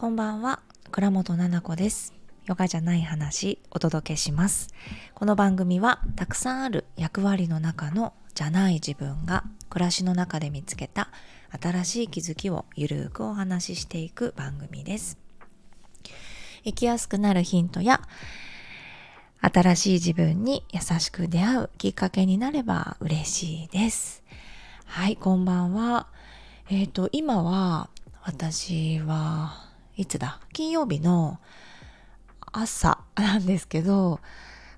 こんばんは、倉本七子です。ヨガじゃない話、お届けします。この番組はたくさんある役割の中のじゃない自分が暮らしの中で見つけた新しい気づきをゆるくお話ししていく番組です。生きやすくなるヒントや新しい自分に優しく出会うきっかけになれば嬉しいです。はい、こんばんは。今は私はいつだ、金曜日の朝なんですけど、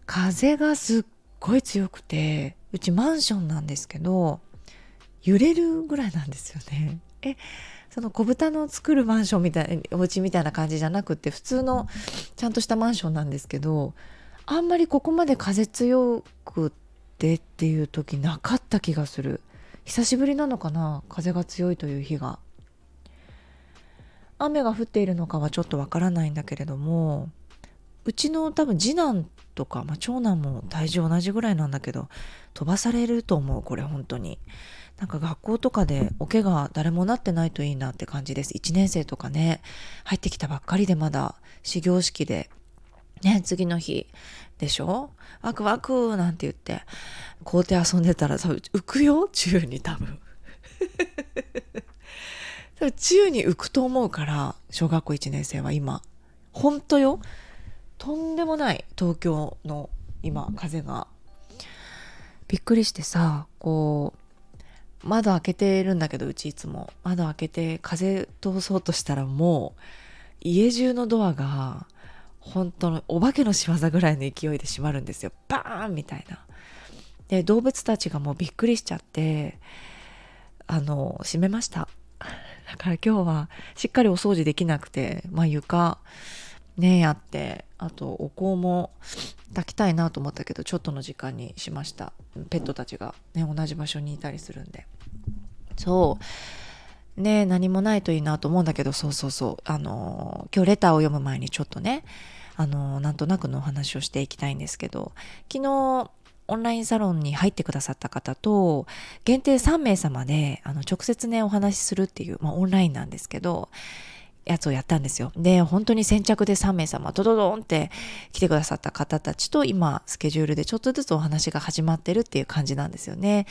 風がすっごい強くて、うちマンションなんですけど揺れるぐらいなんですよね。その小豚の作るマンションみたいなお家みたいな感じじゃなくて、普通のちゃんとしたマンションなんですけど、あんまりここまで風強くてっていう時なかった気がする。久しぶりなのかな、風が強いという日が。雨が降っているのかはちょっとわからないんだけれども、うちの多分次男とか、長男も体重同じぐらいなんだけど飛ばされると思う。これ本当になんか学校とかでお怪我誰もなってないといいなって感じです。1年生とかね、入ってきたばっかりでまだ始業式でね、次の日でしょ、ワクワクなんて言って校庭遊んでたら多分浮くよ、宙に多分宙に浮くと思うから、小学校1年生は今本当よ、とんでもない東京の今風がびっくりしてさ、こう窓開けてるんだけど、うちいつも窓開けて風通そうとしたら、もう家中のドアが本当のお化けの仕業ぐらいの勢いで閉まるんですよ。バーンみたいな。で、動物たちがもうびっくりしちゃって、閉めました。だから今日はしっかりお掃除できなくて、床ねやって、あとお香も炊きたいなと思ったけどちょっとの時間にしました。ペットたちがね同じ場所にいたりするんで。そうね、何もないといいなと思うんだけど、今日レターを読む前にちょっとね、なんとなくのお話をしていきたいんですけど、昨日オンラインサロンに入ってくださった方と限定3名様で直接ねお話しするっていう、オンラインなんですけどやつをやったんですよ。で、本当に先着で3名様ドドドンって来てくださった方たちと、今スケジュールでちょっとずつお話が始まってるっていう感じなんですよね。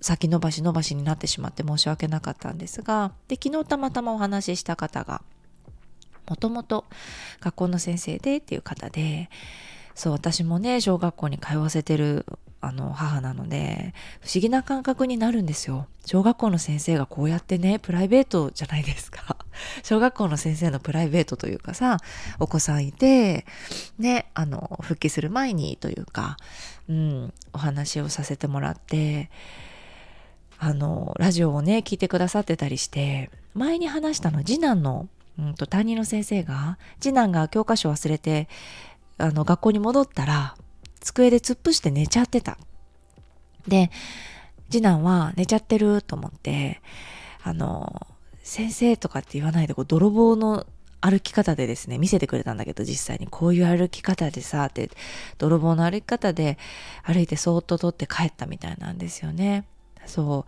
先延ばしになってしまって申し訳なかったんですが、で昨日たまたまお話しした方がもともと学校の先生でっていう方で、そう私もね小学校に通わせてる母なので不思議な感覚になるんですよ。小学校の先生がこうやってね、プライベートじゃないですか。小学校の先生のプライベートというかさ、お子さんいてね、復帰する前にというか、お話をさせてもらって、ラジオをね聞いてくださってたりして、前に話したの次男の、担任の先生が、次男が教科書忘れて学校に戻ったら机で突っ伏して寝ちゃってた。で次男は寝ちゃってると思って、先生とかって言わないで、こう泥棒の歩き方でですね見せてくれたんだけど、実際にこういう歩き方でさって、泥棒の歩き方で歩いてそーっと取って帰ったみたいなんですよね。そ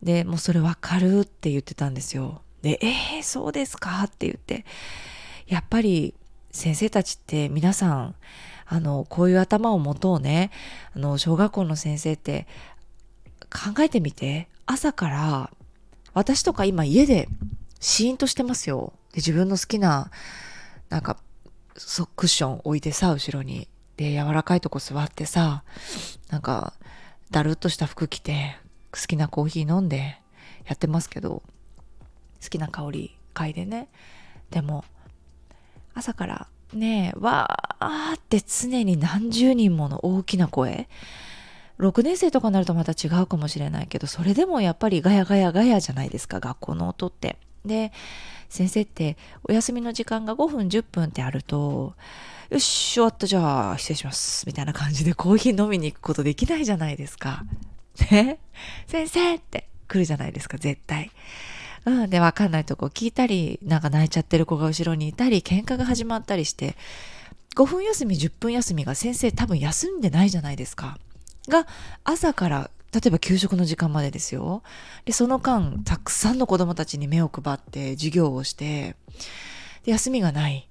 うで、もうそれわかるって言ってたんですよ。でそうですかって言って、やっぱり先生たちって皆さんこういう頭を持とうね。小学校の先生って考えてみて、朝から私とか今家でシーンとしてますよ。で自分の好きななんかクッション置いてさ、後ろにで柔らかいとこ座ってさ、なんかだるっとした服着て好きなコーヒー飲んでやってますけど、好きな香り嗅いでね。でも朝からねえわーって常に何十人もの大きな声、6年生とかになるとまた違うかもしれないけど、それでもやっぱりガヤガヤガヤじゃないですか、学校の音って。で先生ってお休みの時間が5分10分ってあると、よし終わった、じゃあ失礼しますみたいな感じでコーヒー飲みに行くことできないじゃないですかね先生って来るじゃないですか絶対。で分かんないとこ聞いたり、なんか泣いちゃってる子が後ろにいたり、喧嘩が始まったりして、5分休み10分休みが先生多分休んでないじゃないですか、が朝から例えば給食の時間までですよ。でその間たくさんの子どもたちに目を配って授業をして、で休みがない、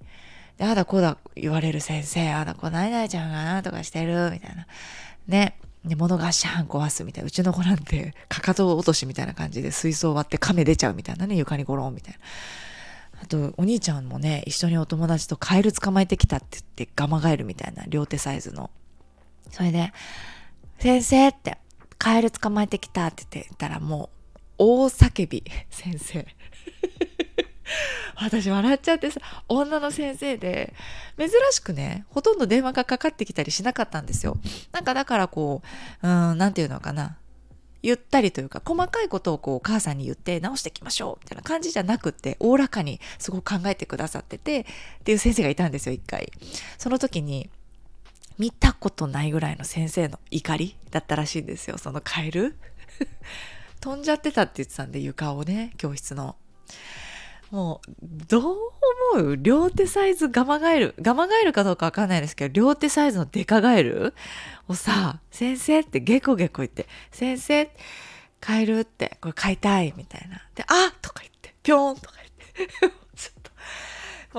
であだこうだ言われる先生、あだこうないないちゃんがなんとかしてるみたいなね。で物がシャン壊すみたいな、うちの子なんてかかと落としみたいな感じで水槽割って亀出ちゃうみたいなね、床にゴロンみたいな。あとお兄ちゃんもね、一緒にお友達とカエル捕まえてきたって言ってガマガエルみたいな両手サイズの、それで先生ってカエル捕まえてきたって言ってたら、もう大叫び先生私笑っちゃってさ、女の先生で珍しくね、ほとんど電話がかかってきたりしなかったんですよ。なんかだからこう、なんていうのかな、ゆったりというか細かいことをこうお母さんに言って直していきましょうみたいな感じじゃなくて、大らかにすごく考えてくださっててっていう先生がいたんですよ、一回。その時に見たことないぐらいの先生の怒りだったらしいんですよ、そのカエル飛んじゃってたって言ってたんで、床をね、教室の。もうどう思う、両手サイズガマガエル、ガマガエルかどうかわかんないですけど、両手サイズのデカガエルをさ、先生ってゲコゲコ言って、先生カエルってこれ飼いたいみたいな、であとか言ってピョンとか言ってちょっと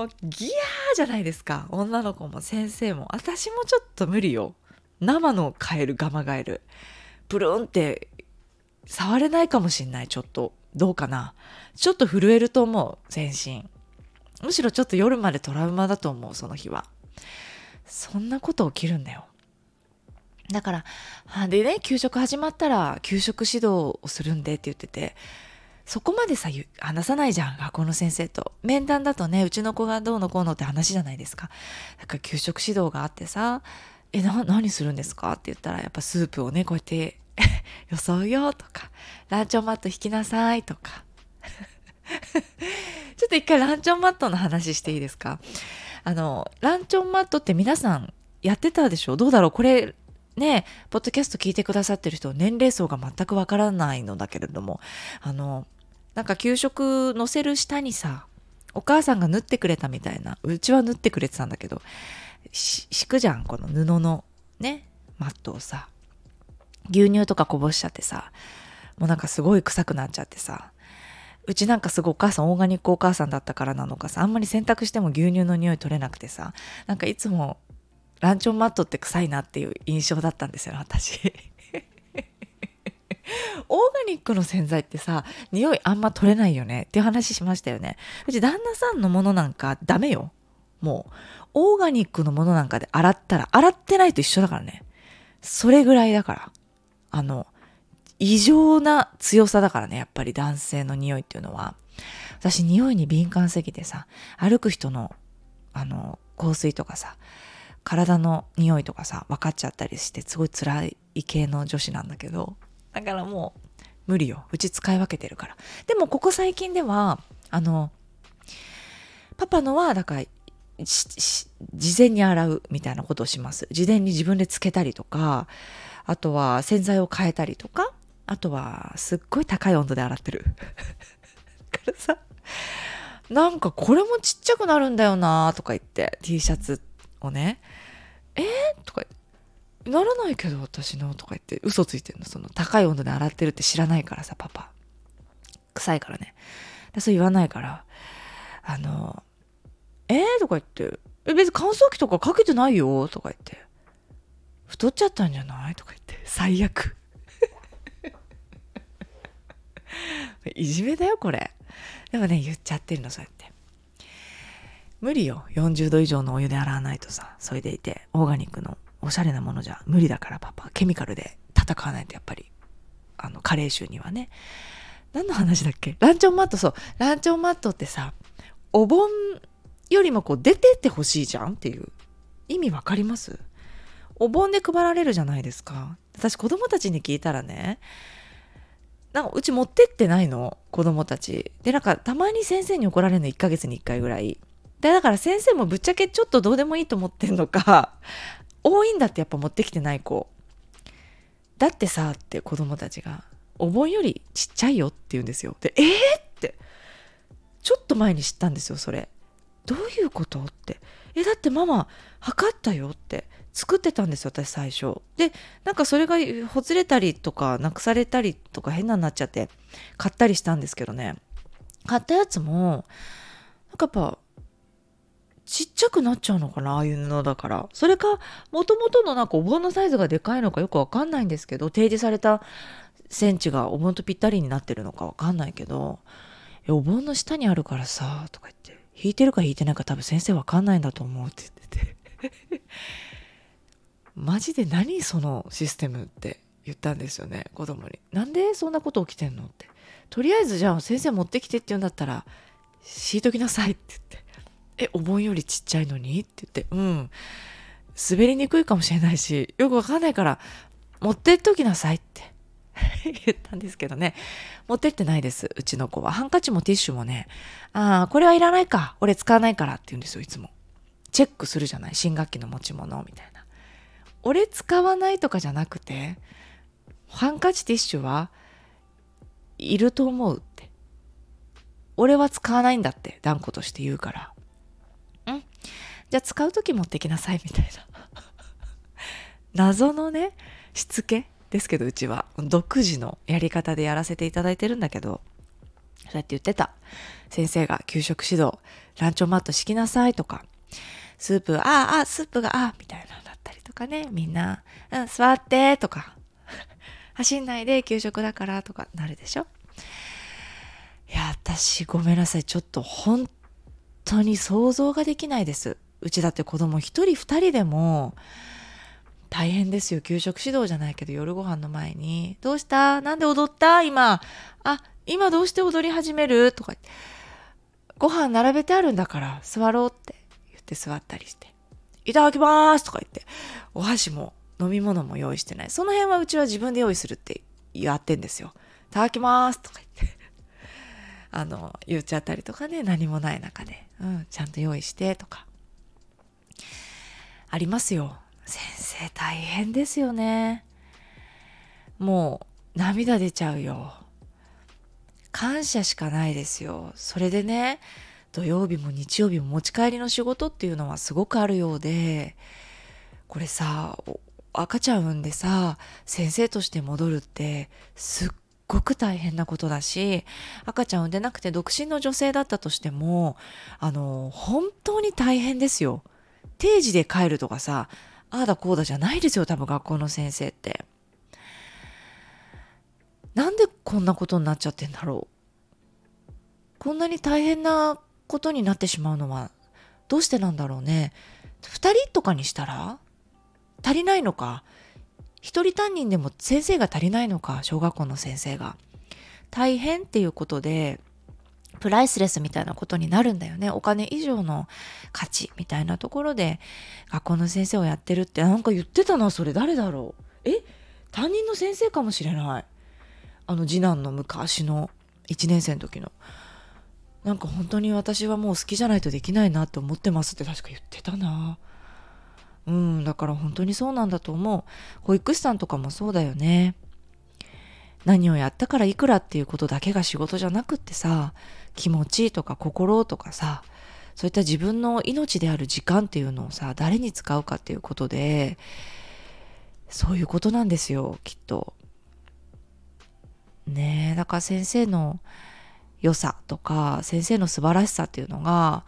もうギヤーじゃないですか、女の子も先生も。私もちょっと無理よ、生のカエル、ガマガエルプルンって触れないかもしんない。ちょっとどうかな、ちょっと震えると思う、全身。むしろちょっと夜までトラウマだと思う、その日は。そんなこと起きるんだよ。だからでね、給食始まったら給食指導をするんでって言ってて、そこまでさ話さないじゃん、学校の先生と。面談だとね、うちの子がどうのこうのって話じゃないですか。だから給食指導があってさ、何するんですかって言ったら、やっぱスープをねこうやってよそうよとか、ランチョンマット引きなさいとかちょっと一回ランチョンマットの話していいですか。ランチョンマットって皆さんやってたでしょ。どうだろう、これね、ポッドキャスト聞いてくださってる人、年齢層が全くわからないのだけれども、なんか給食のせる下にさ、お母さんが縫ってくれたみたいな、うちは縫ってくれてたんだけど、敷くじゃん、この布のねマットをさ、牛乳とかこぼしちゃってさ、もうなんかすごい臭くなっちゃってさ、うちなんかすごいお母さんオーガニックお母さんだったからなのかさ、あんまり洗濯しても牛乳の匂い取れなくてさ、なんかいつもランチョンマットって臭いなっていう印象だったんですよ、私オーガニックの洗剤ってさ、匂いあんま取れないよねっていう話しましたよね。うち旦那さんのものなんかダメよ、もうオーガニックのものなんかで洗ったら洗ってないと一緒だからね。それぐらいだから、異常な強さだからね、やっぱり男性の匂いっていうのは。私匂いに敏感すぎてさ、歩く人の香水とかさ、体の匂いとかさ分かっちゃったりして、すごい辛い系の女子なんだけど、だからもう無理よ、うち使い分けてるから。でもここ最近ではパパのはだから事前に洗うみたいなことをします。事前に自分でつけたりとか、あとは洗剤を変えたりとか、あとはすっごい高い温度で洗ってるからさ、なんかこれもちっちゃくなるんだよなとか言って、 T シャツをね、とかならないけど私のとか言って嘘ついてるの。その高い温度で洗ってるって知らないからさ、パパ臭いからね、そう言わないから、とか言って、別に乾燥機とかかけてないよとか言って、太っちゃったんじゃないとか言って、最悪いじめだよこれ。でもね言っちゃってるの、そうやって。無理よ、40度以上のお湯で洗わないとさ、それでいてオーガニックのおしゃれなものじゃ無理だから、パパケミカルで戦わないと。やっぱり加齢臭にはね。何の話だっけ。ランチョンマット。そう、ランチョンマットってさ、お盆よりもこう出てってほしいじゃんっていう意味わかります。お盆で配られるじゃないですか。私子供たちに聞いたらね、なんかうち持ってってないの、子供たちで。なんかたまに先生に怒られるの、1ヶ月に1回ぐらいで。だから先生もぶっちゃけちょっとどうでもいいと思ってんのか、多いんだってやっぱ持ってきてない子だってさって、子供たちがお盆よりちっちゃいよって言うんですよ。でってちょっと前に知ったんですよ、それ。どういうことって。だってママ測ったよって作ってたんですよ私最初で、なんかそれがほつれたりとかなくされたりとか変なになっちゃって買ったりしたんですけどね、買ったやつもなんかやっぱちっちゃくなっちゃうのかな、ああいうのだから、それかもともとのなんかお盆のサイズがでかいのかよくわかんないんですけど、提示されたセンチがお盆とぴったりになってるのかわかんないけど、お盆の下にあるからさとか言って、引いてるか引いてないか多分先生わかんないんだと思うって言っててマジで何そのシステムって言ったんですよね、子供に。なんでそんなこと起きてんのって、とりあえずじゃあ先生持ってきてって言うんだったら敷いときなさいって言って、お盆よりちっちゃいのにって言って、滑りにくいかもしれないしよくわかんないから持ってっときなさいって言ったんですけどね、持ってってないです。うちの子はハンカチもティッシュもね、これはいらないか俺使わないからって言うんですよ。いつもチェックするじゃない、新学期の持ち物みたいな。俺使わないとかじゃなくて、ハンカチティッシュはいると思うって、俺は使わないんだって断固として言うから、じゃあ使うとき持ってきなさいみたいな謎のねしつけですけど、うちは独自のやり方でやらせていただいてるんだけど、そうやって言ってた。先生が給食指導、ランチョンマット敷きなさいとか、スープスープがみたいなのだったりとかね、みんな座ってとか走んないで給食だからとかなるでしょ。いや私ごめんなさい、ちょっと本当に想像ができないです。うちだって子供一人二人でも大変ですよ。給食指導じゃないけど夜ご飯の前にどうしたなんで踊った今今どうして踊り始めるとか、ご飯並べてあるんだから座ろうって言って座ったりして、いただきますとか言って、お箸も飲み物も用意してない、その辺はうちは自分で用意するってやってんですよ。いただきますとか言って言っちゃったりとかね、何もない中で、ちゃんと用意してとかありますよ。先生大変ですよね。もう涙出ちゃうよ。感謝しかないですよ。それでね、土曜日も日曜日も持ち帰りの仕事っていうのはすごくあるようで、これさ赤ちゃん産んでさ先生として戻るってすっすごく大変なことだし、赤ちゃん産んでなくて独身の女性だったとしても本当に大変ですよ。定時で帰るとかさあだこうだじゃないですよ、多分学校の先生って。なんでこんなことになっちゃってんだろう。こんなに大変なことになってしまうのはどうしてなんだろうね。2人とかにしたら足りないのか、一人担任でも先生が足りないのか、小学校の先生が大変っていうことでプライスレスみたいなことになるんだよね。お金以上の価値みたいなところで学校の先生をやってるって、なんか言ってたな。それ誰だろう。担任の先生かもしれない。次男の昔の1年生の時の、なんか本当に私はもう好きじゃないとできないなって思ってますって確か言ってたな。だから本当にそうなんだと思う。保育士さんとかもそうだよね。何をやったからいくらっていうことだけが仕事じゃなくってさ、気持ちとか心とかさ、そういった自分の命である時間っていうのをさ誰に使うかっていうことで、そういうことなんですよきっとね。だから先生の良さとか先生の素晴らしさっていうのが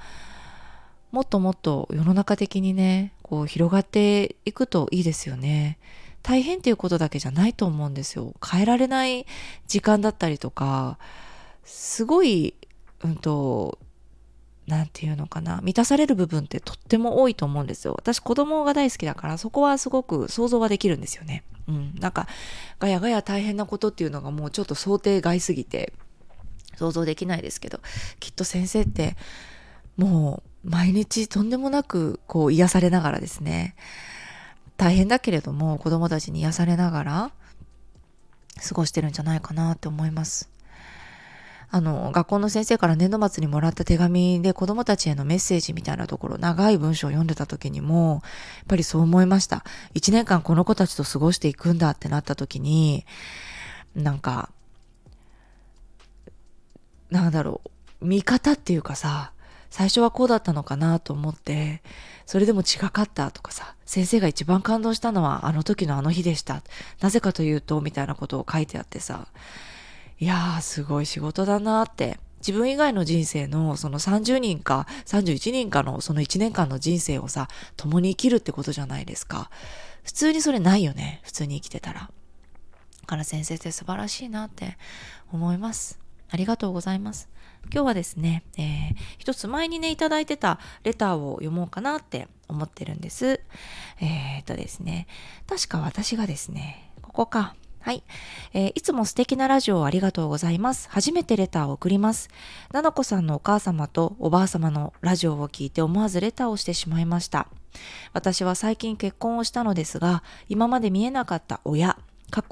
もっともっと世の中的にねこう広がっていくといいですよね。大変っていうことだけじゃないと思うんですよ。変えられない時間だったりとか、すごいなんていうのかな、満たされる部分ってとっても多いと思うんですよ。私子供が大好きだからそこはすごく想像はできるんですよね。なんかガヤガヤ大変なことっていうのがもうちょっと想定外すぎて想像できないですけど、きっと先生ってもう毎日とんでもなくこう癒されながらですね、大変だけれども子供たちに癒されながら過ごしてるんじゃないかなって思います。学校の先生から年度末にもらった手紙で子供たちへのメッセージみたいなところ、長い文章を読んでた時にもやっぱりそう思いました。1年間この子たちと過ごしていくんだってなった時に、なんだろう、見方っていうかさ、最初はこうだったのかなと思って、それでも違かったとかさ、先生が一番感動したのはあの時のあの日でした、なぜかというとみたいなことを書いてあってさ、いやーすごい仕事だなって、自分以外の人生のその30人か31人かのその1年間の人生をさ、共に生きるってことじゃないですか。普通にそれないよね、普通に生きてたら。だから先生って素晴らしいなって思います。ありがとうございます。今日はですね、一つ前にねいただいてたレターを読もうかなって思ってるんです。ですね、確か私がですね、ここか、はい、いつも素敵なラジオをありがとうございます。初めてレターを送ります。ななこさんのお母様とおばあ様のラジオを聞いて思わずレターをしてしまいました。私は最近結婚をしたのですが、今まで見えなかった親、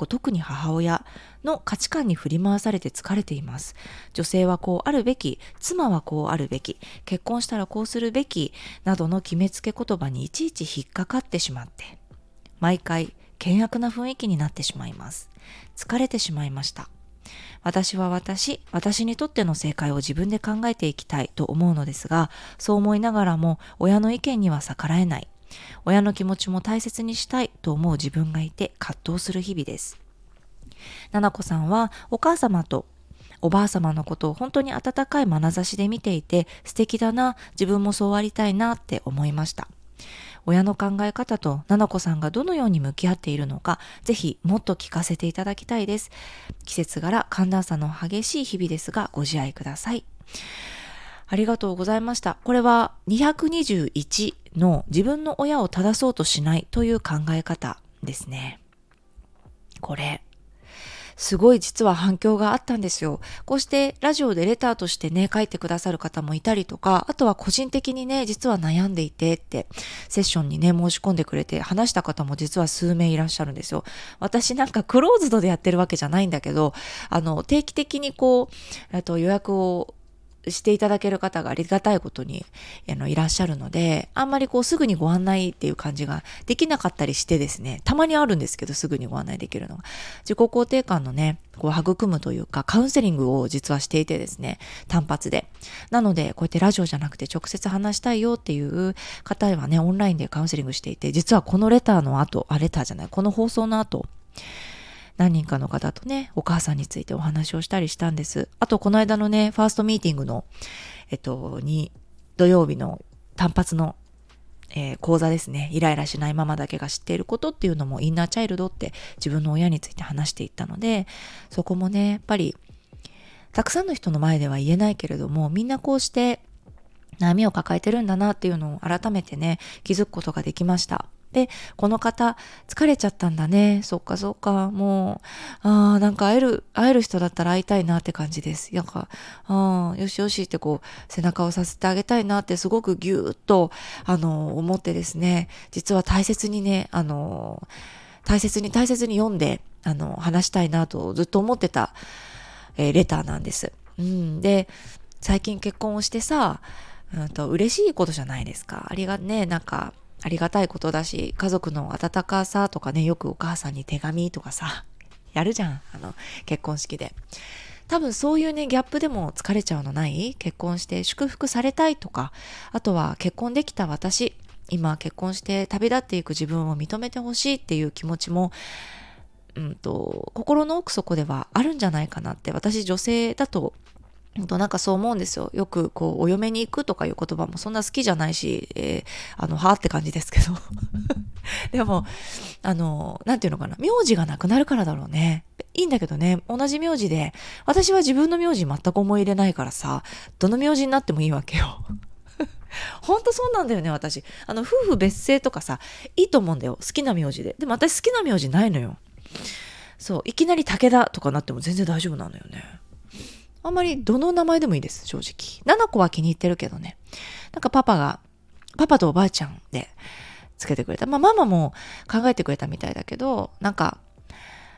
特に母親の価値観に振り回されて疲れています。女性はこうあるべき、妻はこうあるべき、結婚したらこうするべきなどの決めつけ言葉にいちいち引っかかってしまって、毎回、険悪な雰囲気になってしまいます。疲れてしまいました。私は私にとっての正解を自分で考えていきたいと思うのですが、そう思いながらも親の意見には逆らえない。親の気持ちも大切にしたいと思う自分がいて葛藤する日々です。ななこさんはお母様とおばあ様のことを本当に温かい眼差しで見ていて、素敵だな、自分もそうありたいなって思いました。親の考え方とななこさんがどのように向き合っているのか、ぜひもっと聞かせていただきたいです。季節柄寒暖差の激しい日々ですがご自愛ください。ありがとうございました。これは221の自分の親を正そうとしないという考え方ですね。これすごい実は反響があったんですよ。こうしてラジオでレターとしてね書いてくださる方もいたりとか、あとは個人的にね実は悩んでいてってセッションにね申し込んでくれて話した方も実は数名いらっしゃるんですよ。私なんかクローズドでやってるわけじゃないんだけど、定期的にこう予約をしていただける方がありがたいことにいらっしゃるので、あんまりこうすぐにご案内っていう感じができなかったりしてですね、たまにあるんですけどすぐにご案内できるのが、自己肯定感のねこう育むというかカウンセリングを実はしていてですね、単発でなのでこうやってラジオじゃなくて直接話したいよっていう方はねオンラインでカウンセリングしていて、実はこのこの放送の後何人かの方とねお母さんについてお話をしたりしたんです。あとこの間のねファーストミーティングの土曜日の単発の、講座ですね、イライラしないママだけが知っていることっていうのもインナーチャイルドって自分の親について話していったので、そこもねやっぱりたくさんの人の前では言えないけれども、みんなこうして悩みを抱えてるんだなっていうのを改めてね気づくことができました。で、この方疲れちゃったんだね、そっかそっか、もうなんか会える人だったら会いたいなって感じです。なんかよしよしってこう背中をさせてあげたいなってすごくぎゅーっと思ってですね、実は大切にね大切に読んで話したいなとずっと思ってた、レターなんです。で、最近結婚をしてさ、嬉しいことじゃないですか。ありがたいことだし、家族の温かさとかね、よくお母さんに手紙とかさやるじゃん、結婚式で。多分そういうねギャップでも疲れちゃうのない？結婚して祝福されたいとか、あとは結婚できた私、今結婚して旅立っていく自分を認めてほしいっていう気持ちも心の奥底ではあるんじゃないかなって、私女性だとなんかそう思うんですよ。よくこうお嫁に行くとかいう言葉もそんな好きじゃないし、はぁって感じですけどでもなんていうのかな、名字がなくなるからだろうね。いいんだけどね、同じ名字で私は自分の名字全く思い入れないからさ、どの名字になってもいいわけよほんとそうなんだよね。私夫婦別姓とかさいいと思うんだよ、好きな名字で。でも私好きな名字ないのよ。そういきなり武田とかなっても全然大丈夫なのよね。あんまりどの名前でもいいです、正直。ななこは気に入ってるけどね。なんかパパとおばあちゃんでつけてくれた。まあママも考えてくれたみたいだけど、なんか、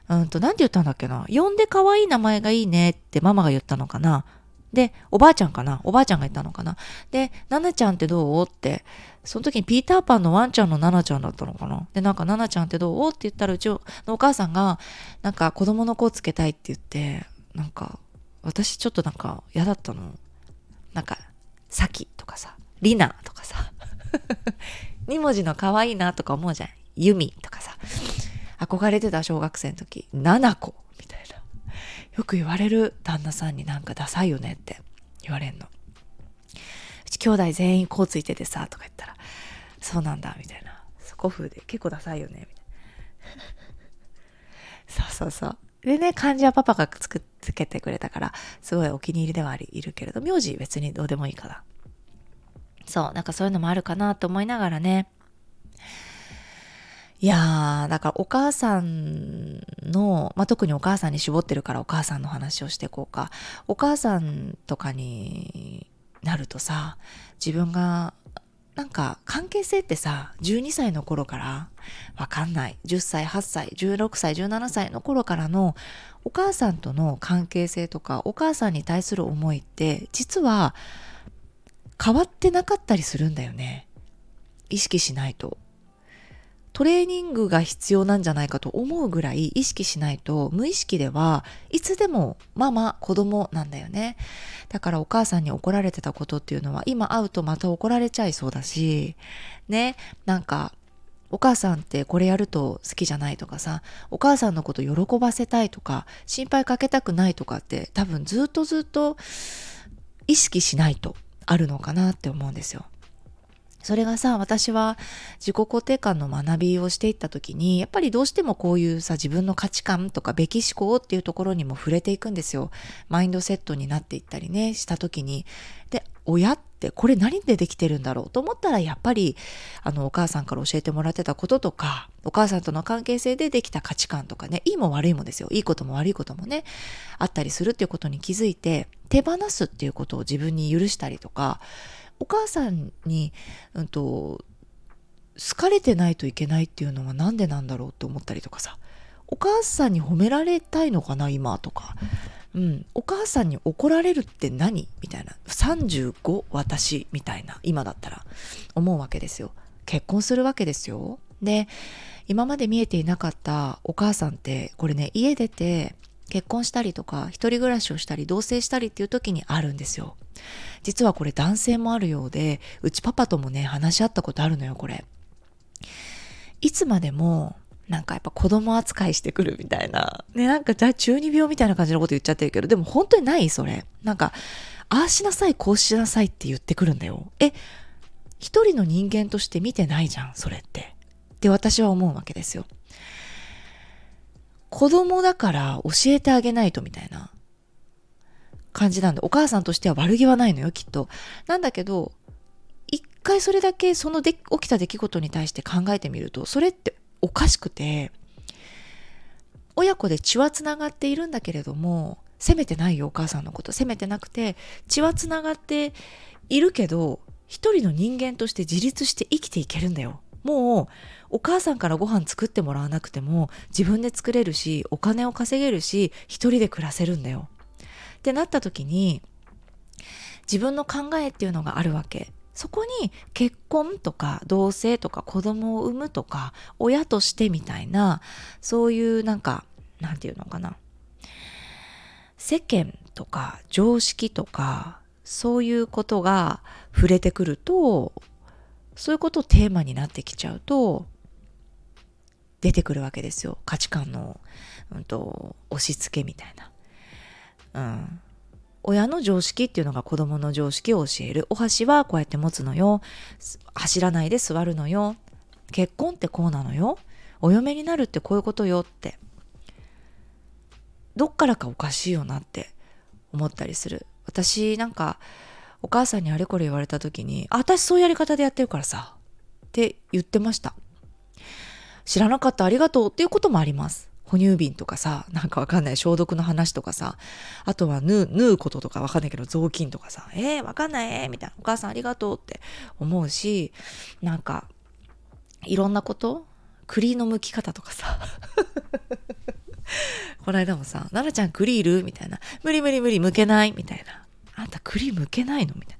なんて言ったんだっけな。呼んで可愛い名前がいいねってママが言ったのかな。で、おばあちゃんが言ったのかな。で、ななちゃんってどうって、その時にピーターパンのワンちゃんのななちゃんだったのかな。で、なんかななちゃんってどうって言ったら、うちのお母さんが、なんか子供の子をつけたいって言って、なんか、私ちょっとなんか嫌だったの。なんかさきとかさ、りなとかさ2文字の可愛いなとか思うじゃん。ゆみとかさ、憧れてた小学生の時、ななこみたいな、よく言われる。旦那さんになんかダサいよねって言われんの。うち兄弟全員こうついててさとか言ったら、そうなんだみたいな、古風で結構ダサいよねみたいなそうそうそう。でね、漢字はパパがつけてくれたからすごいお気に入りではいるけれど、名字別にどうでもいいから、そう、なんかそういうのもあるかなと思いながらね。いやー、だからお母さんの、特にお母さんに絞ってるからお母さんの話をしていこうか。お母さんとかになるとさ、自分がなんか関係性ってさ、12歳の頃からわかんない、10歳8歳16歳17歳の頃からのお母さんとの関係性とか、お母さんに対する思いって実は変わってなかったりするんだよね。意識しないと、トレーニングが必要なんじゃないかと思うぐらい意識しないと、無意識ではいつでもママ、子供なんだよね。だからお母さんに怒られてたことっていうのは、今会うとまた怒られちゃいそうだしね。なんかお母さんってこれやると好きじゃないとかさ、お母さんのこと喜ばせたいとか心配かけたくないとかって、多分ずっと意識しないとあるのかなって思うんですよ。それがさ、私は自己肯定感の学びをしていった時に、やっぱりどうしてもこういうさ、自分の価値観とかべき思考っていうところにも触れていくんですよ。マインドセットになっていったりね、した時に。で、親ってこれ何でできてるんだろうと思ったら、やっぱりお母さんから教えてもらってたこととか、お母さんとの関係性でできた価値観とかね、いいも悪いもですよ。いいことも悪いこともね、あったりするっていうことに気づいて、手放すっていうことを自分に許したりとか、お母さんに、好かれてないといけないっていうのはなんでなんだろうって思ったりとかさ、お母さんに褒められたいのかな今とか、お母さんに怒られるって何みたいな、35私みたいな、今だったら思うわけですよ。結婚するわけですよ。で、今まで見えていなかったお母さんって、これね、家出て結婚したりとか一人暮らしをしたり同棲したりっていう時にあるんですよ。実はこれ男性もあるようで、うちパパともね話し合ったことあるのよ。これいつまでもなんかやっぱ子供扱いしてくるみたいなね、なんか中二病みたいな感じのこと言っちゃってるけど、でも本当にない、それ。なんかああしなさいこうしなさいって言ってくるんだよ。一人の人間として見てないじゃんそれって私は思うわけですよ。子供だから教えてあげないとみたいな感じなんで、お母さんとしては悪気はないのよきっと。なんだけど、一回それだけその起きた出来事に対して考えてみると、それっておかしくて、親子で血はつながっているんだけれども、責めてないよお母さんのこと、責めてなくて、血はつながっているけど、一人の人間として自立して生きていけるんだよ。もうお母さんからご飯作ってもらわなくても自分で作れるし、お金を稼げるし、一人で暮らせるんだよってなった時に、自分の考えっていうのがあるわけ。そこに結婚とか同棲とか子供を産むとか親としてみたいな、そういうなんか、なんていうのかな、世間とか常識とかそういうことが触れてくると、そういうことをテーマになってきちゃうと出てくるわけですよ、価値観の、押し付けみたいな、親の常識っていうのが子供の常識を教える。お箸はこうやって持つのよ、走らないで座るのよ、結婚ってこうなのよ、お嫁になるってこういうことよって、どっからかおかしいよなって思ったりする。私なんかお母さんにあれこれ言われた時に、私そういうやり方でやってるからさって言ってました。知らなかった、ありがとうっていうこともあります。哺乳瓶とかさ、なんかわかんない、消毒の話とかさ、あとは縫うこととかわかんないけど、雑巾とかさ、わかんないみたいな、お母さんありがとうって思うし、なんかいろんなこと、栗の剥き方とかさこの間もさ、奈々ちゃん栗いるみたいな、無理剥けないみたいな、あんた栗剥けないのみたい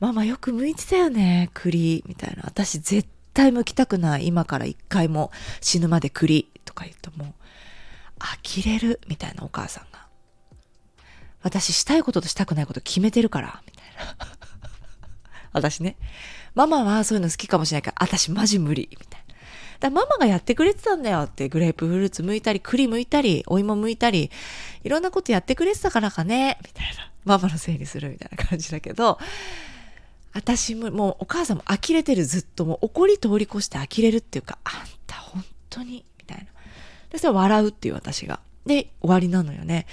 な、ママよく剥いてたよね栗みたいな、私絶対剥きたくない、今から一回も死ぬまで栗とか言うと、もう呆れるみたいな、お母さんが、私したいこととしたくないこと決めてるからみたいな私ね。ママはそういうの好きかもしれないから、私マジ無理みたいな。だママがやってくれてたんだよって、グレープフルーツ剥いたり、栗剥いたり、お芋剥いたり、いろんなことやってくれてたからかねみたいな、ママのせいにするみたいな感じだけど、私ももうお母さんも呆れてる、ずっともう怒り通り越して呆れるっていうか、あんた本当にみたいな。でそれ笑うっていう私が、で終わりなのよね。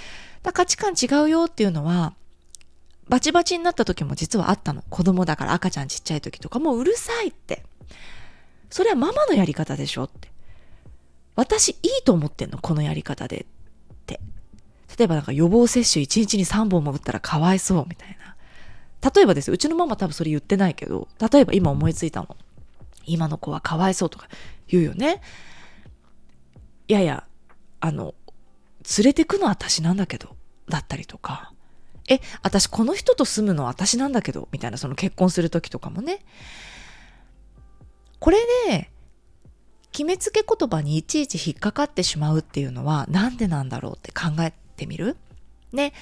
だ価値観違うよっていうのはバチバチになった時も実はあったの。子供だから、赤ちゃんちっちゃい時とかもううるさいって、それはママのやり方でしょって、私いいと思ってんのこのやり方でって。例えばなんか予防接種1日に3本も打ったらかわいそうみたいな。例えばです、うちのママ多分それ言ってないけど、例えば今思いついたの、今の子はかわいそうとか言うよね。いやいや、連れてくの私なんだけど、だったりとか、私この人と住むの私なんだけどみたいな、その結婚する時とかもね。これで決めつけ言葉にいちいち引っかかってしまうっていうのはなんでなんだろうって考えてみるね。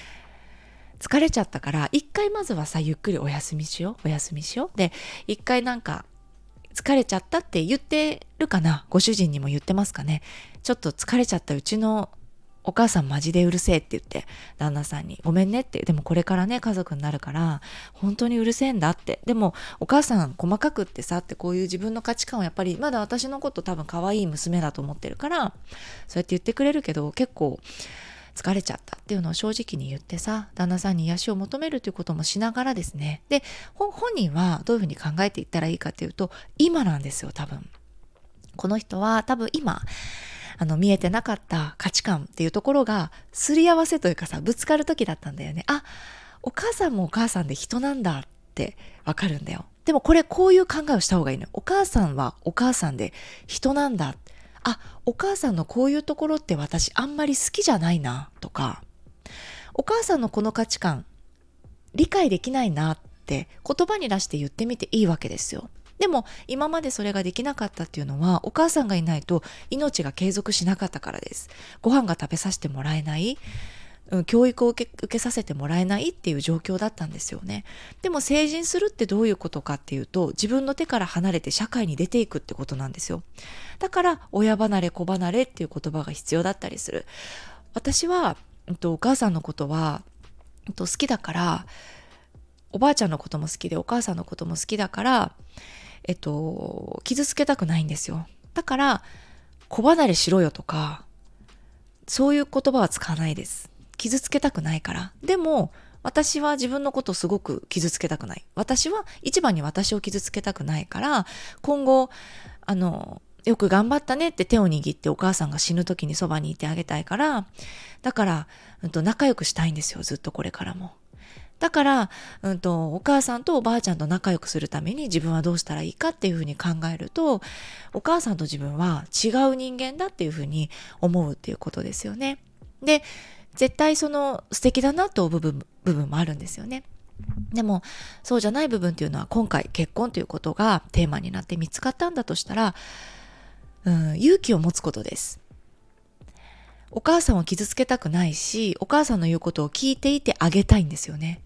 疲れちゃったから一回まずはさ、ゆっくりお休みしよう、お休みしようで、一回なんか疲れちゃったって言ってるかな、ご主人にも言ってますかね。ちょっと疲れちゃった、うちのお母さんマジでうるせえって言って、旦那さんにごめんねって、でもこれからね家族になるから本当にうるせえんだって、でもお母さん細かくってさって、こういう自分の価値観をやっぱりまだ私のこと多分可愛い娘だと思ってるからそうやって言ってくれるけど、結構疲れちゃったっていうのを正直に言ってさ、旦那さんに癒しを求めるということもしながらですね。で本人はどういうふうに考えていったらいいかっていうと、今なんですよ多分。この人は多分今見えてなかった価値観っていうところがすり合わせというかさ、ぶつかる時だったんだよね。あ、お母さんもお母さんで人なんだってわかるんだよ。でもこれこういう考えをした方がいいのよ。お母さんはお母さんで人なんだ。あ、お母さんのこういうところって私あんまり好きじゃないなとか、お母さんのこの価値観理解できないなって言葉に出して言ってみていいわけですよ。でも今までそれができなかったっていうのは、お母さんがいないと命が継続しなかったからです。ご飯が食べさせてもらえない、教育を受けさせてもらえないっていう状況だったんですよね。でも成人するってどういうことかっていうと、自分の手から離れて社会に出ていくってことなんですよ。だから親離れ子離れっていう言葉が必要だったりする。私は、お母さんのことは、好きだから、おばあちゃんのことも好きでお母さんのことも好きだから、傷つけたくないんですよ。だから子離れしろよとかそういう言葉は使わないです。傷つけたくないから。でも私は自分のことすごく傷つけたくない、私は一番に私を傷つけたくないから、今後よく頑張ったねって手を握ってお母さんが死ぬ時にそばにいてあげたいから、だから、仲良くしたいんですよ、ずっとこれからも。だから、お母さんとおばあちゃんと仲良くするために自分はどうしたらいいかっていうふうに考えると、お母さんと自分は違う人間だっていうふうに思うっていうことですよね。で絶対その素敵だなと思う部分もあるんですよね。でもそうじゃない部分っていうのは、今回結婚ということがテーマになって見つかったんだとしたら、勇気を持つことです。お母さんを傷つけたくないし、お母さんの言うことを聞いていてあげたいんですよね。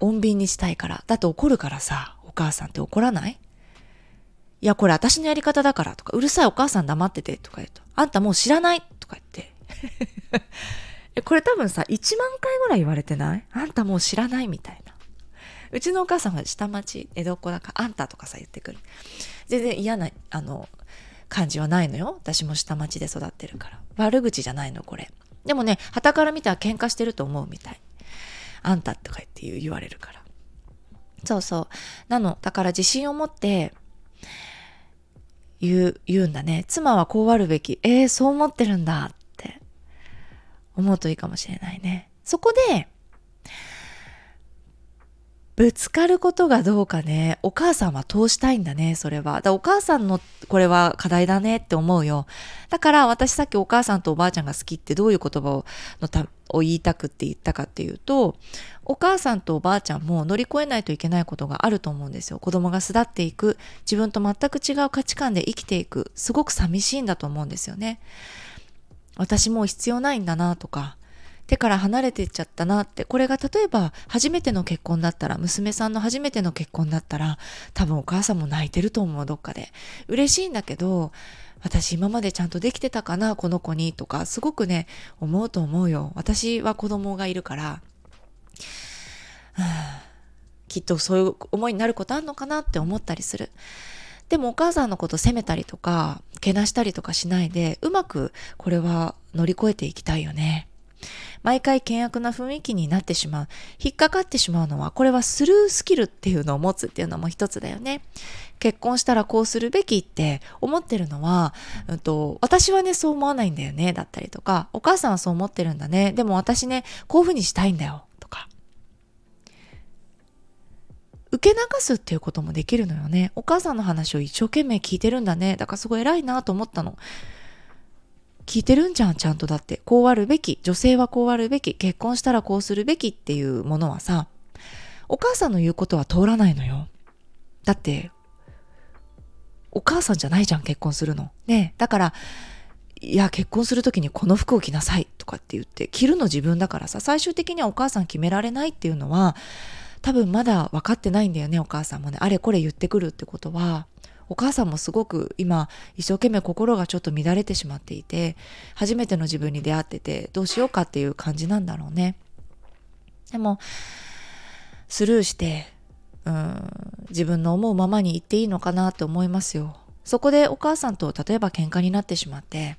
穏便にしたいから。だって怒るからさ、お母さんって怒らない？いやこれ私のやり方だからとか、うるさいお母さん黙っててとか言うと、あんたもう知らないとか言ってこれ多分さ1万回ぐらい言われてない？あんたもう知らないみたいな。うちのお母さんは下町江戸っ子だから、あんたとかさ言ってくる。全然嫌な感じはないのよ。私も下町で育ってるから。悪口じゃないのこれ。でもね、傍から見たら喧嘩してると思うみたい。あんたとか言って言われるから。そうそう。なのだから自信を持って言うんだね。妻はこうあるべき。そう思ってるんだ。思うといいかもしれないね。そこでぶつかることがどうかね。お母さんは通したいんだね、それは。だからお母さんのこれは課題だねって思うよ。だから私さっきお母さんとおばあちゃんが好きってどういう言葉を言いたくって言ったかっていうと、お母さんとおばあちゃんも乗り越えないといけないことがあると思うんですよ。子供が巣立っていく、自分と全く違う価値観で生きていく、すごく寂しいんだと思うんですよね。私もう必要ないんだなとか、手から離れていっちゃったなって、これが例えば初めての結婚だったら、娘さんの初めての結婚だったら、多分お母さんも泣いてると思う、どっかで。嬉しいんだけど、私今までちゃんとできてたかな、この子に、とか、すごくね、思うと思うよ。私は子供がいるから、きっとそういう思いになることあんのかなって思ったりする。でもお母さんのこと責めたりとか、けなしたりとかしないで、うまくこれは乗り越えていきたいよね。毎回険悪な雰囲気になってしまう、引っかかってしまうのは、これはスルースキルっていうのを持つっていうのも一つだよね。結婚したらこうするべきって思ってるのは、私はねそう思わないんだよねだったりとか、お母さんはそう思ってるんだね、でも私ねこういうふうにしたいんだよとか、受け流すっていうこともできるのよね。お母さんの話を一生懸命聞いてるんだね、だからすごい偉いなと思ったの。聞いてるんじゃん、ちゃんと。だってこうあるべき、女性はこうあるべき、結婚したらこうするべきっていうものはさ、お母さんの言うことは通らないのよ。だってお母さんじゃないじゃん、結婚するのね。だから、いや結婚するときにこの服を着なさいとかって言って着るの自分だからさ、最終的にはお母さん決められないっていうのは、多分まだ分かってないんだよね。お母さんもね、あれこれ言ってくるってことは、お母さんもすごく今一生懸命心がちょっと乱れてしまっていて、初めての自分に出会っててどうしようかっていう感じなんだろうね。でもスルーして自分の思うままに言っていいのかなと思いますよ。そこでお母さんと例えば喧嘩になってしまって、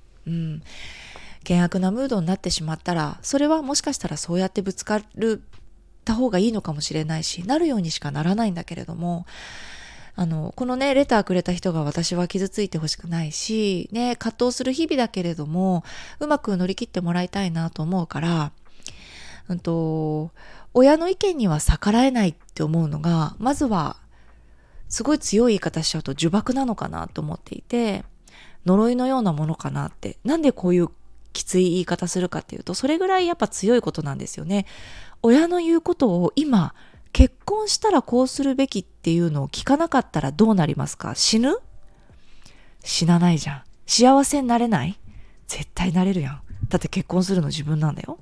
険悪なムードになってしまったら、それはもしかしたらそうやってぶつかるた方がいいのかもしれないし、なるようにしかならないんだけれども、このねレターくれた人が私は傷ついてほしくないし、ね、葛藤する日々だけれどもうまく乗り切ってもらいたいなと思うから、親の意見には逆らえないって思うのが、まずはすごい強い言い方しちゃうと呪縛なのかなと思っていて、呪いのようなものかなって。なんでこういうきつい言い方するかっていうと、それぐらいやっぱ強いことなんですよね。親の言うことを今結婚したらこうするべきっていうのを聞かなかったらどうなりますか？死ぬ？死なないじゃん。幸せになれない？絶対なれるやん。だって結婚するの自分なんだよ。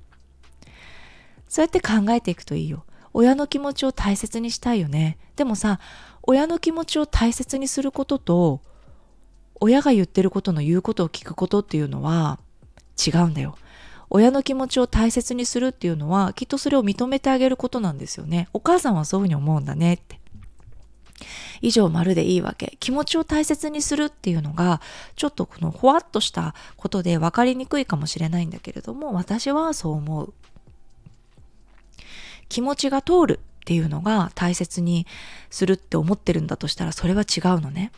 そうやって考えていくといいよ。親の気持ちを大切にしたいよね。でもさ、親の気持ちを大切にすることと、親が言ってることの言うことを聞くことっていうのは違うんだよ。親の気持ちを大切にするっていうのは、きっとそれを認めてあげることなんですよね。お母さんはそういうふうに思うんだねって、以上、丸でいいわけ。気持ちを大切にするっていうのがちょっとこのほわっとしたことで分かりにくいかもしれないんだけれども、私はそう思う。気持ちが通るっていうのが大切にするって思ってるんだとしたら、それは違うのね。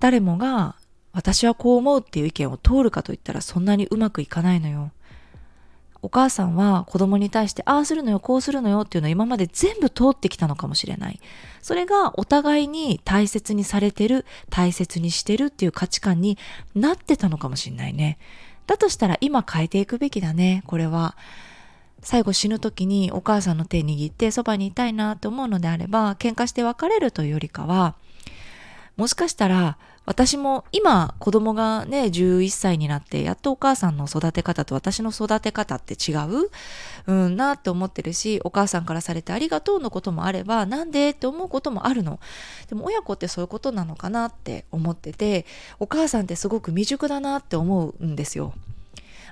誰もが私はこう思うっていう意見を通るかといったら、そんなにうまくいかないのよ。お母さんは子供に対して、ああするのよ、こうするのよっていうのを今まで全部通ってきたのかもしれない。それがお互いに大切にされてる、大切にしてるっていう価値観になってたのかもしれないね。だとしたら今変えていくべきだね、これは。最後死ぬ時にお母さんの手握ってそばにいたいなと思うのであれば、喧嘩して別れるというよりかは、もしかしたら私も今子供がね11歳になって、やっとお母さんの育て方と私の育て方って違う、なって思ってるし、お母さんからされてありがとうのこともあれば、なんでって思うこともあるの。でも親子ってそういうことなのかなって思ってて、お母さんってすごく未熟だなって思うんですよ。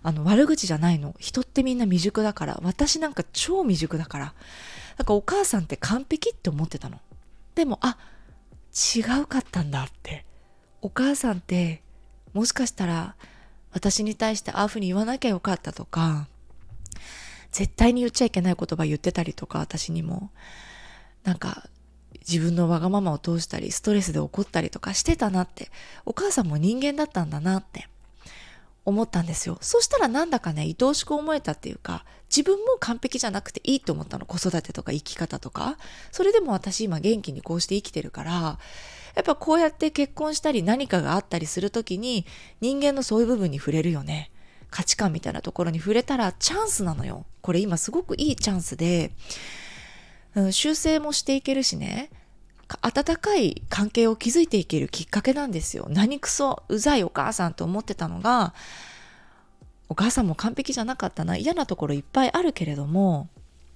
悪口じゃないの。人ってみんな未熟だから、私なんか超未熟だから、なんかお母さんって完璧って思ってたの。でも違うかったんだって、お母さんってもしかしたら私に対してああいうふうに言わなきゃよかったとか、絶対に言っちゃいけない言葉言ってたりとか、私にもなんか自分のわがままを通したり、ストレスで怒ったりとかしてたなって、お母さんも人間だったんだなって思ったんですよ。そしたらなんだかね、愛おしく思えたっていうか、自分も完璧じゃなくていいと思ったの。子育てとか生き方とか。それでも私今元気にこうして生きてるから、やっぱこうやって結婚したり何かがあったりするときに、人間のそういう部分に触れるよね。価値観みたいなところに触れたらチャンスなのよ。これ今すごくいいチャンスで、修正もしていけるしね、温かい関係を築いていけるきっかけなんですよ。何くそうざいお母さんと思ってたのが、お母さんも完璧じゃなかったな、嫌なところいっぱいあるけれども、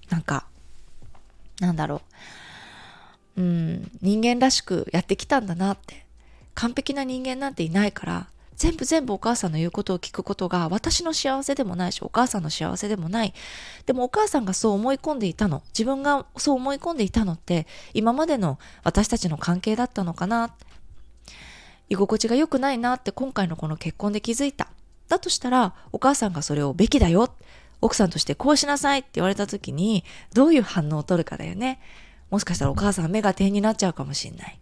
なんかなんだろう、人間らしくやってきたんだなって、完璧な人間なんていないから、全部お母さんの言うことを聞くことが私の幸せでもないし、お母さんの幸せでもない。でもお母さんがそう思い込んでいたの、自分がそう思い込んでいたのって今までの私たちの関係だったのかな、居心地が良くないなって今回のこの結婚で気づいた。だとしたらお母さんがそれをべきだよ、奥さんとしてこうしなさいって言われた時にどういう反応を取るかだよね。もしかしたらお母さん目が点になっちゃうかもしれない。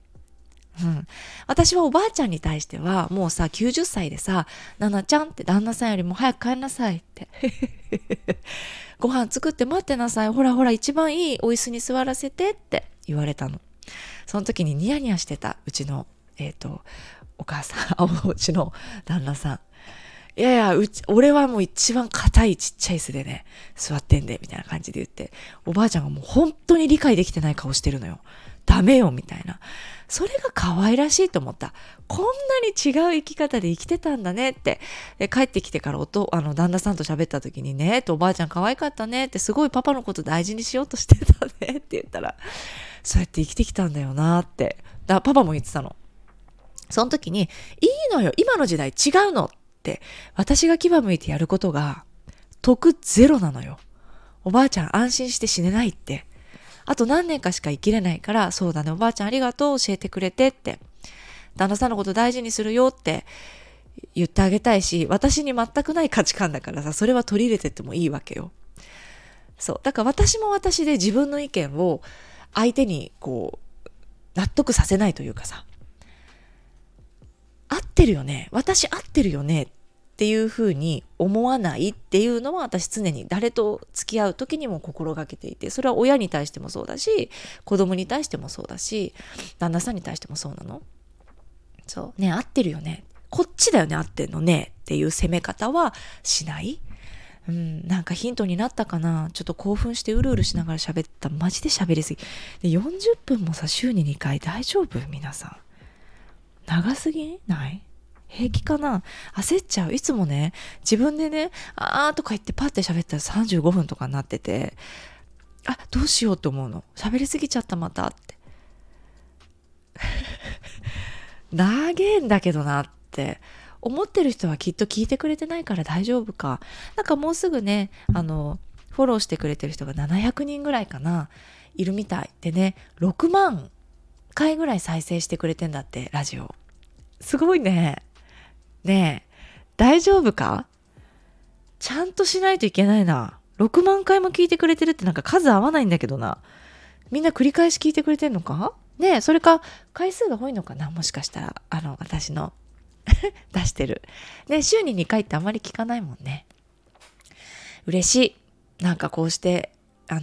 私はおばあちゃんに対してはもうさ、90歳でさ、ななちゃんって旦那さんよりも早く帰んなさいってご飯作って待ってなさい、ほら一番いいお椅子に座らせてって言われたの。その時にニヤニヤしてたうちのお母さんうちの旦那さん、いや俺はもう一番硬いちっちゃい椅子でね座ってんでみたいな感じで言って、おばあちゃんがもう本当に理解できてない顔してるのよ。ダメよみたいな。それが可愛らしいと思った。こんなに違う生き方で生きてたんだねって。で帰ってきてから旦那さんと喋った時にね、おばあちゃん可愛かったねって、すごいパパのこと大事にしようとしてたねって言ったら、そうやって生きてきたんだよなって、パパも言ってたの。その時に、いいのよ今の時代違うのって、私が牙向いてやることが得ゼロなのよ。おばあちゃん安心して死ねないって、あと何年かしか生きれないから、そうだねおばあちゃんありがとう教えてくれてって、旦那さんのこと大事にするよって言ってあげたいし、私に全くない価値観だからさ、それは取り入れてってもいいわけよ。そうだから、私も私で自分の意見を相手にこう納得させないというかさ、合ってるよね、私合ってるよねっていう風に思わないっていうのは、私常に誰と付き合う時にも心がけていて、それは親に対してもそうだし、子供に対してもそうだし、旦那さんに対してもそうなの。そうね、合ってるよね、こっちだよね合ってんのねっていう責め方はしない、なんかヒントになったかな。ちょっと興奮してうるうるしながら喋った。マジで喋りすぎで、40分もさ、週に2回、大丈夫皆さん、長すぎない？平気かな？焦っちゃう。いつもね、自分でね、あーとか言ってパッて喋ったら35分とかになってて、あ、どうしようと思うの。喋りすぎちゃったまたって。長えんだけどなって。思ってる人はきっと聞いてくれてないから大丈夫か。なんかもうすぐね、フォローしてくれてる人が700人ぐらいかな、いるみたいでね、6万回ぐらい再生してくれてんだって、ラジオ。すごいね。ねえ、大丈夫か？ちゃんとしないといけないな。6万回も聞いてくれてるって、なんか数合わないんだけどな。みんな繰り返し聞いてくれてんのかねえ、それか回数が多いのかな、もしかしたら私の出してるね、週に2回ってあまり聞かないもんね。嬉しい。なんかこうして会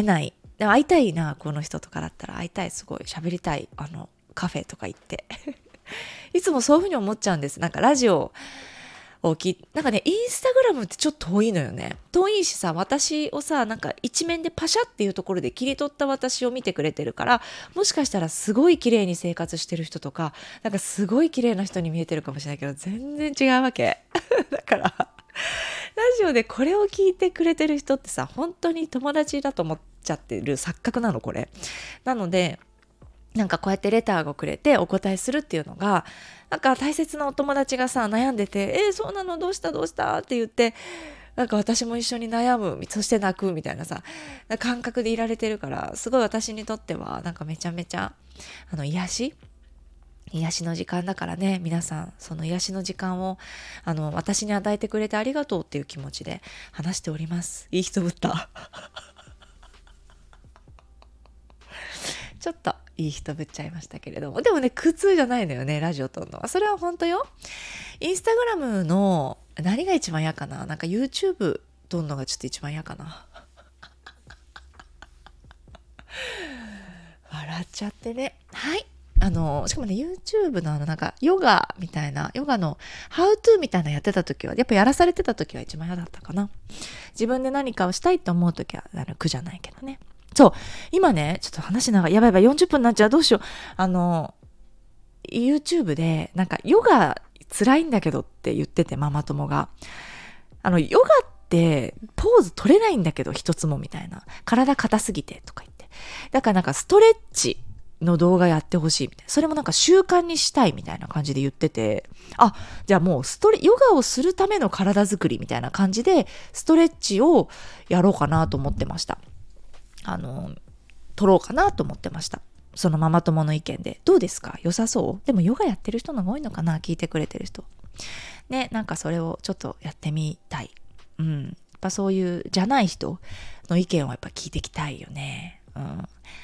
えない、でも会いたいな、この人とかだったら会いたい、すごい喋りたい、カフェとか行っていつもそういうふうに思っちゃうんです。なんかラジオをなんかね、インスタグラムってちょっと遠いのよね。遠いしさ、私をさ、なんか一面でパシャっていうところで切り取った私を見てくれてるから、もしかしたらすごい綺麗に生活してる人とか、なんかすごい綺麗な人に見えてるかもしれないけど、全然違うわけだからラジオでこれを聞いてくれてる人ってさ、本当に友達だと思っちゃってる錯覚なの、これ。なので、なんかこうやってレターをくれてお答えするっていうのが、なんか大切なお友達がさ、悩んでて、そうなの、どうしたって言って、なんか私も一緒に悩む、そして泣くみたいなさ、な感覚でいられてるから、すごい私にとってはなんかめちゃめちゃ癒しの時間だからね。皆さん、その癒しの時間を私に与えてくれてありがとうっていう気持ちで話しております。いい人ぶったちょっといい人ぶっちゃいましたけれども、でもね、苦痛じゃないのよね、ラジオ撮るのは。それは本当よ。インスタグラムの何が一番嫌かな、なんか YouTube 撮るのがちょっと一番嫌かな笑っちゃってね。はい、しかもね、 YouTube のなんかヨガみたいな、ヨガのハウトゥーみたいなやってた時は、やっぱやらされてた時は一番嫌だったかな。自分で何かをしたいと思う時は苦じゃないけどね。そう、今ね、ちょっと話長い、やばい40分になっちゃう、どうしよう。YouTube でなんかヨガ辛いんだけどって言ってて、ママ友がヨガってポーズ取れないんだけど一つもみたいな、体硬すぎてとか言って、だからなんかストレッチの動画やってほしいみたいな、それもなんか習慣にしたいみたいな感じで言ってて、あ、じゃあもうヨガをするための体作りみたいな感じでストレッチをやろうかなと思ってました。撮ろうかなと思ってました。そのママ友の意見でどうですか、良さそう？でもヨガやってる人の方が多いのかな、聞いてくれてる人ね。なんかそれをちょっとやってみたい。うん、やっぱそういうじゃない人の意見をやっぱ聞いていきたいよね。うん、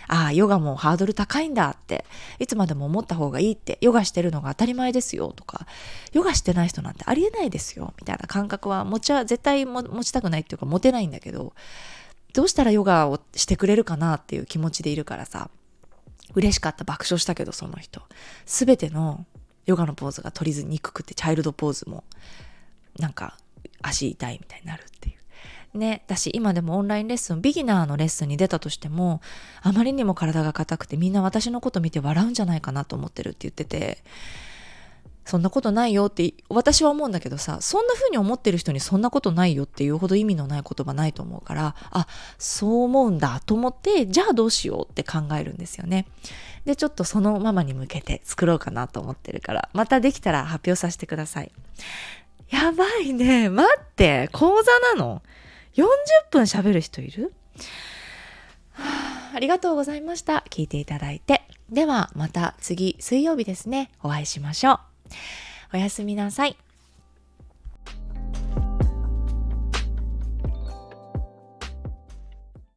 ああ、ヨガもハードル高いんだって、いつまでも思った方がいいって、ヨガしてるのが当たり前ですよとか、ヨガしてない人なんてありえないですよみたいな感覚は絶対持ちたくないっていうか持てないんだけど、どうしたらヨガをしてくれるかなっていう気持ちでいるからさ。嬉しかった、爆笑したけど、その人すべてのヨガのポーズが取りずにくくて、チャイルドポーズもなんか足痛いみたいになるっていうね。だし今でもオンラインレッスン、ビギナーのレッスンに出たとしても、あまりにも体が硬くてみんな私のこと見て笑うんじゃないかなと思ってるって言ってて、そんなことないよって私は思うんだけどさ、そんな風に思ってる人にそんなことないよっていうほど意味のない言葉ないと思うから、あ、そう思うんだと思って、じゃあどうしようって考えるんですよね。でちょっとそのママに向けて作ろうかなと思ってるから、またできたら発表させてください。やばいね、待って、講座なの？40分喋る人いる？ありがとうございました、聞いていただいて。ではまた次水曜日ですね、お会いしましょう。おやすみなさい。